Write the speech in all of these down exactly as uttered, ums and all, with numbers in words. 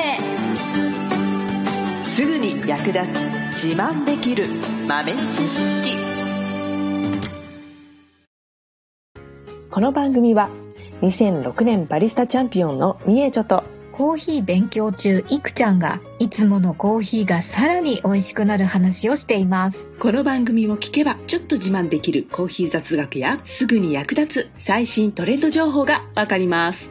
れ。すぐに役立つ自慢できる豆知識。この番組はにせんろくねんバリスタチャンピオンのみえちょとコーヒー勉強中いくちゃんがいつものコーヒーがさらに美味しくなる話をしています。この番組を聞けばちょっと自慢できるコーヒー雑学やすぐに役立つ最新トレンド情報がわかります。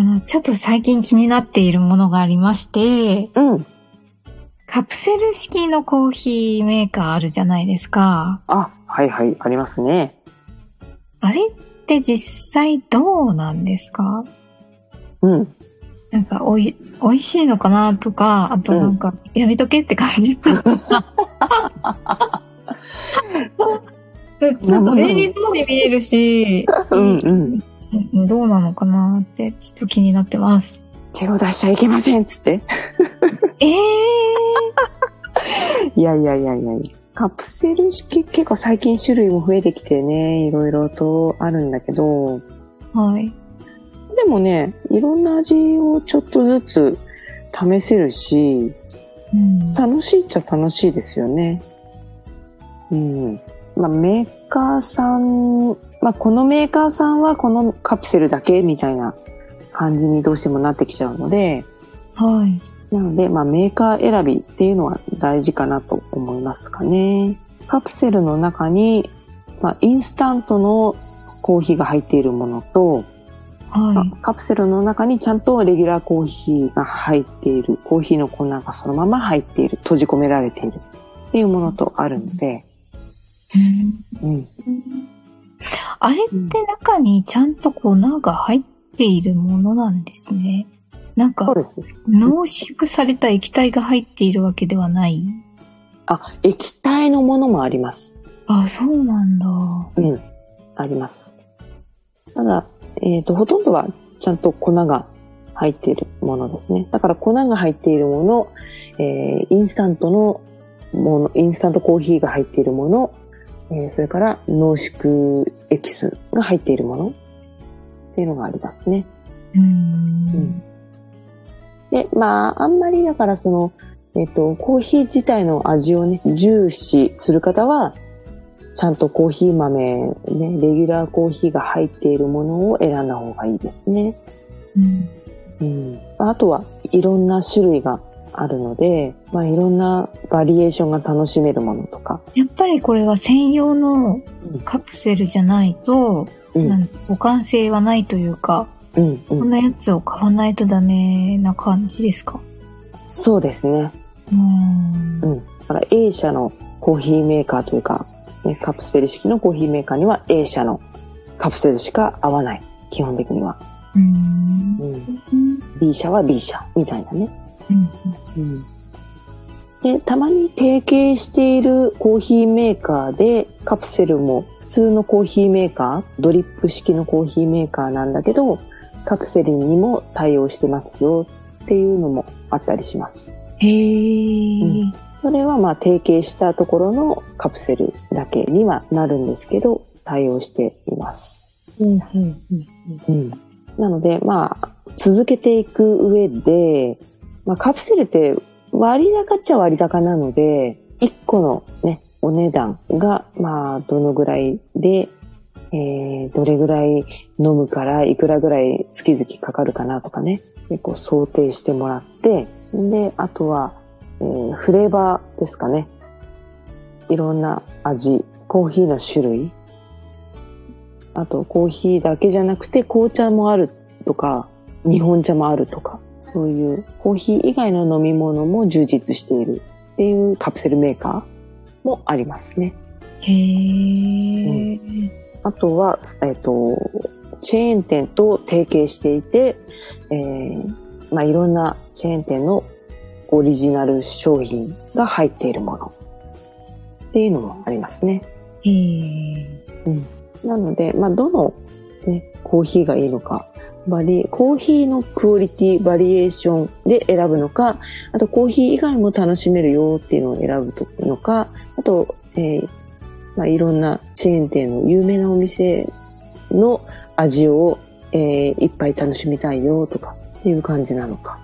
あの、ちょっと最近気になっているものがありまして、うん。カプセル式のコーヒーメーカーあるじゃないですか。あ、はいはい、ありますね。あれって実際どうなんですか？うん。なんかおい、おいしいのかなとか、あとなんか、うん、やめとけって感じとか。なんか便利そうに見えるし、うんうん。どうなのかなって、ちょっと気になってます。手を出しちゃいけませんっつって。ええー。いやいやいやいやいや。カプセル式結構最近種類も増えてきてね、いろいろとあるんだけど。はい。でもね、いろんな味をちょっとずつ試せるし、うん、楽しいっちゃ楽しいですよね。うん。まあメーカーさん、まあこのメーカーさんはこのカプセルだけみたいな感じにどうしてもなってきちゃうので、はい。なので、まあメーカー選びっていうのは大事かなと思いますかね。カプセルの中に、まあ、インスタントのコーヒーが入っているものと、はい、まあ、カプセルの中にちゃんとレギュラーコーヒーが入っている、コーヒーの粉がそのまま入っている、閉じ込められているっていうものとあるので、うんうん、あれって中にちゃんと粉が入っているものなんですね。なんか濃縮された液体が入っているわけではない。あ、液体のものもあります。あ、そうなんだ。うん、あります。ただ、えっと、ほとんどはちゃんと粉が入っているものですね。だから粉が入っているもの、えー、インスタントのもの、インスタントコーヒーが入っているもの、えー、それから濃縮エキスが入っているものっていうのがありますね。うーん、うん。で、まあ、あんまりだからその、えっと、コーヒー自体の味をね、重視する方は、ちゃんとコーヒー豆、ね、レギュラーコーヒーが入っているものを選んだ方がいいですね。うんうん、あとはいろんな種類があるので、まあ、いろんなバリエーションが楽しめるものとか。やっぱりこれは専用のカプセルじゃないと、うん、なんか互換性はないというか、うんうん、そんなやつを買わないとダメな感じですか？そうですね。うん、うん、だから A 社のコーヒーメーカーというか、ね、カプセル式のコーヒーメーカーには A 社のカプセルしか合わない。基本的には。うーん、うん、B 社は B 社みたいなね。うんうん、で、たまに提携しているコーヒーメーカーでカプセルも普通のコーヒーメーカー、ドリップ式のコーヒーメーカーなんだけど、カプセルにも対応してますよっていうのもあったりします。へー、うん、それはまあ提携したところのカプセルだけにはなるんですけど、対応しています。うんうんうんうん、なのでまあ続けていく上で、まあ、カプセルって割高っちゃ割高なので、いっこのね、お値段が、まあ、どのぐらいで、えー、どれぐらい飲むから、いくらぐらい月々かかるかなとかね、結構想定してもらって、で、あとは、えー、フレーバーですかね。いろんな味、コーヒーの種類。あと、コーヒーだけじゃなくて、紅茶もあるとか、日本茶もあるとか。そういうコーヒー以外の飲み物も充実しているっていうカプセルメーカーもありますね。へー、うん、あとは、えっと、チェーン店と提携していて、えーまあ、いろんなチェーン店のオリジナル商品が入っているものっていうのもありますね。へー、うん、なので、まあ、どの、ね、コーヒーがいいのか、バリコーヒーのクオリティバリエーションで選ぶのか、あとコーヒー以外も楽しめるよっていうのを選ぶのか、あと、えーまあ、いろんなチェーン店の有名なお店の味を、えー、いっぱい楽しみたいよとかっていう感じなのか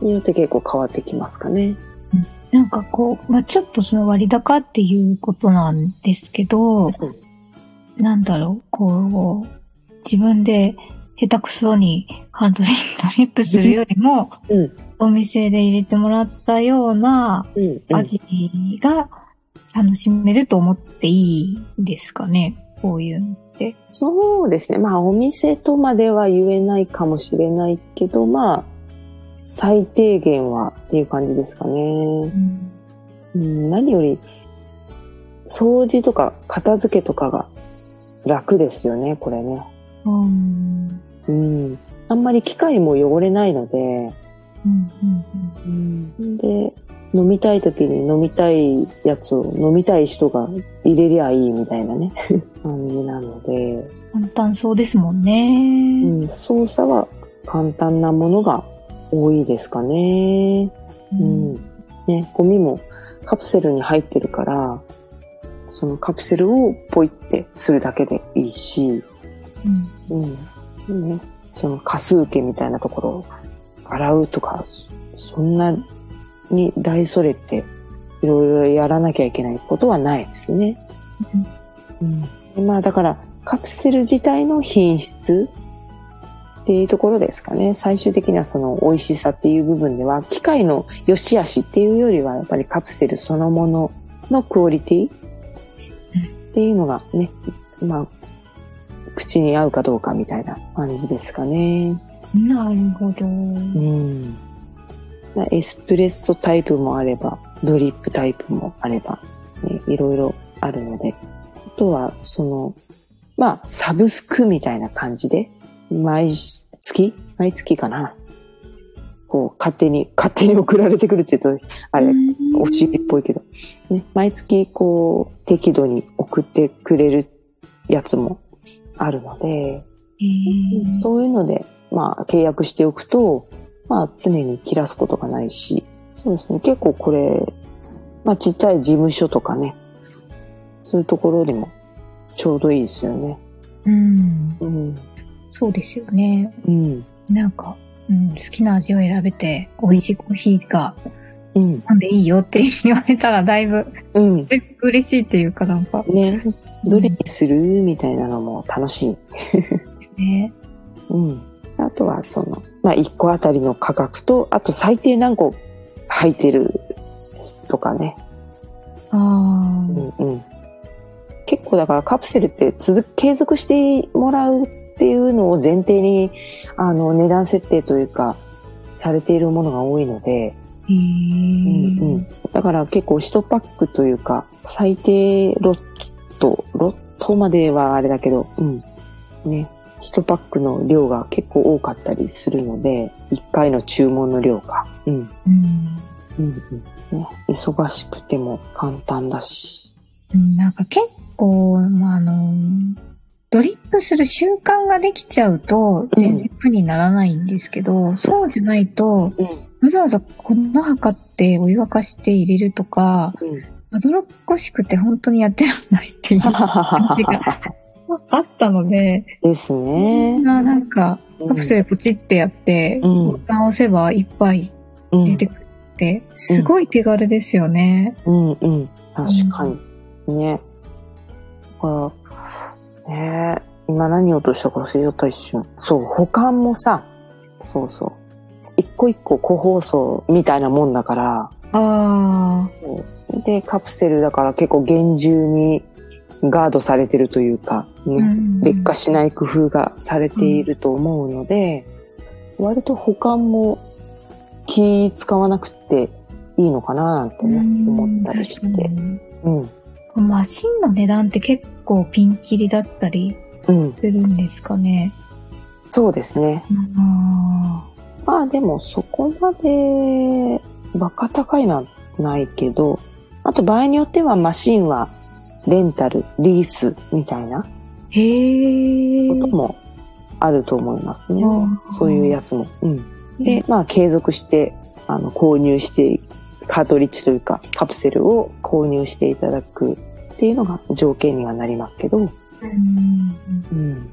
によって結構変わってきますかね。うん、なんかこう、まあ、ちょっとその割高っていうことなんですけど、うん、なんだろう、こう自分で下手くそにハンドドリップするよりも、うん、お店で入れてもらったような味が楽しめると思っていいですかね、こういうのって。そうですね。まあお店とまでは言えないかもしれないけど、まあ最低限はっていう感じですかね。うん、うん、何より掃除とか片付けとかが楽ですよね、これね。うんうん、あんまり機械も汚れないので、うんうんうん、で飲みたい時に飲みたいやつを飲みたい人が入れりゃいいみたいなね感じなので、簡単そうですもんね、うん、操作は簡単なものが多いですかね、うんうん、ね、ゴミもカプセルに入ってるから、そのカプセルをポイってするだけでいいし、うんうんね、そのかす受けみたいなところを洗うとか、そんなに大それっていろいろやらなきゃいけないことはないですね、うんうん、まあだからカプセル自体の品質っていうところですかね。最終的にはその美味しさっていう部分では機械の良し悪しっていうよりはやっぱりカプセルそのもののクオリティっていうのがね、まあ口に合うかどうかみたいな感じですかね。なるほど、うん、エスプレッソタイプもあればドリップタイプもあれば、ね、いろいろあるので、あとはそのまあサブスクみたいな感じで毎月毎月かな、こう勝手に勝手に送られてくるって言うとあれお尻っぽいけど、ね、毎月こう適度に送ってくれるやつもあるので、そういうので、まあ、契約しておくと、まあ、常に切らすことがないし、そうですね、結構これ、まあ、ちっちゃい事務所とかね、そういうところでもちょうどいいですよね。うん。うん、そうですよね。うん。なんか、うん、好きな味を選べて、美味しいコーヒーが、うん、なんでいいよって言われたらだいぶ、うん、嬉しいっていうかなんか。ね。どれにするみたいなのも楽しい。ね。うん。あとはその、まあ、いっこあたりの価格と、あと最低何個入ってるとかね。ああ。うんうん。結構だからカプセルって続、継続してもらうっていうのを前提に、あの、値段設定というか、されているものが多いので、へー、うんうん。だから結構いちパックというか、最低ろっロットまではあれだけど、うん。ね。一パックの量が結構多かったりするので、一回の注文の量が。うん。うん。うんうん。ね。忙しくても簡単だし。なんか結構、まあ、あの、ドリップする習慣ができちゃうと、全然苦にならないんですけど、うん、そうじゃないと、うん、わざわざこの測ってお湯沸かして入れるとか、うん、驚っこしくて本当にやってらんないっていう感じがあったのでですね。なんかカプセルポチってやって、うん、ボタンを押せば一杯出てくるって、うん、すごい手軽ですよね。うんうん、うん、確かにね。だからね、今何を落としたか忘れちゃった一瞬。そう、保管もさ、そうそう、一個一個個包装みたいなもんだから。ああ。で、カプセルだから結構厳重にガードされてるというか、ね、うんうん、劣化しない工夫がされていると思うので、うん、割と保管も気使わなくていいのかななんてね、うん、思ったりして、うん。マシンの値段って結構ピンキリだったりするんですかね。うん、そうですね。あ、まあでもそこまで、バカ高いのはないけど、あと場合によってはマシンはレンタル、リースみたいなへこともあると思いますね。そういうやつも。うん、で、まあ継続してあの購入して、カートリッジというかカプセルを購入していただくっていうのが条件にはなりますけど、うんうん、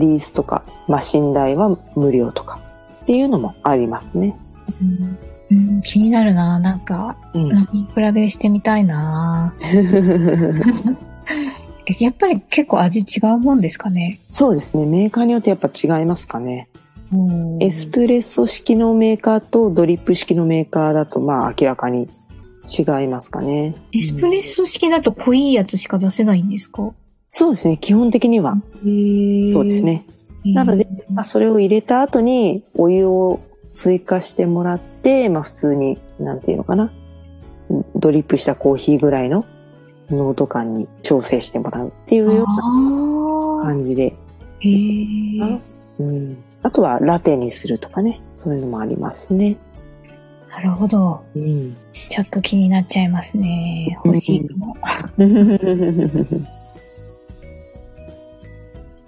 リースとかマシン代は無料とかっていうのもありますね。うんうん、気になるな、なんか、うん、飲み比べしてみたいな。やっぱり結構味違うもんですかね。そうですね、メーカーによってやっぱ違いますかね。うん、エスプレッソ式のメーカーとドリップ式のメーカーだとまあ明らかに違いますかね。エスプレッソ式だと濃いやつしか出せないんですか？うん、そうですね、基本的には。へそうですね。なので、まあ、それを入れた後にお湯を追加してもらって、まあ普通に、なんていうのかな、ドリップしたコーヒーぐらいの濃度感に調整してもらうっていうような感じで。へー。うん。あとはラテにするとかね、そういうのもありますね。なるほど。うん。ちょっと気になっちゃいますね。欲しいかも。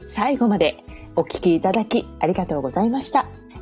最後までお聞きいただきありがとうございました。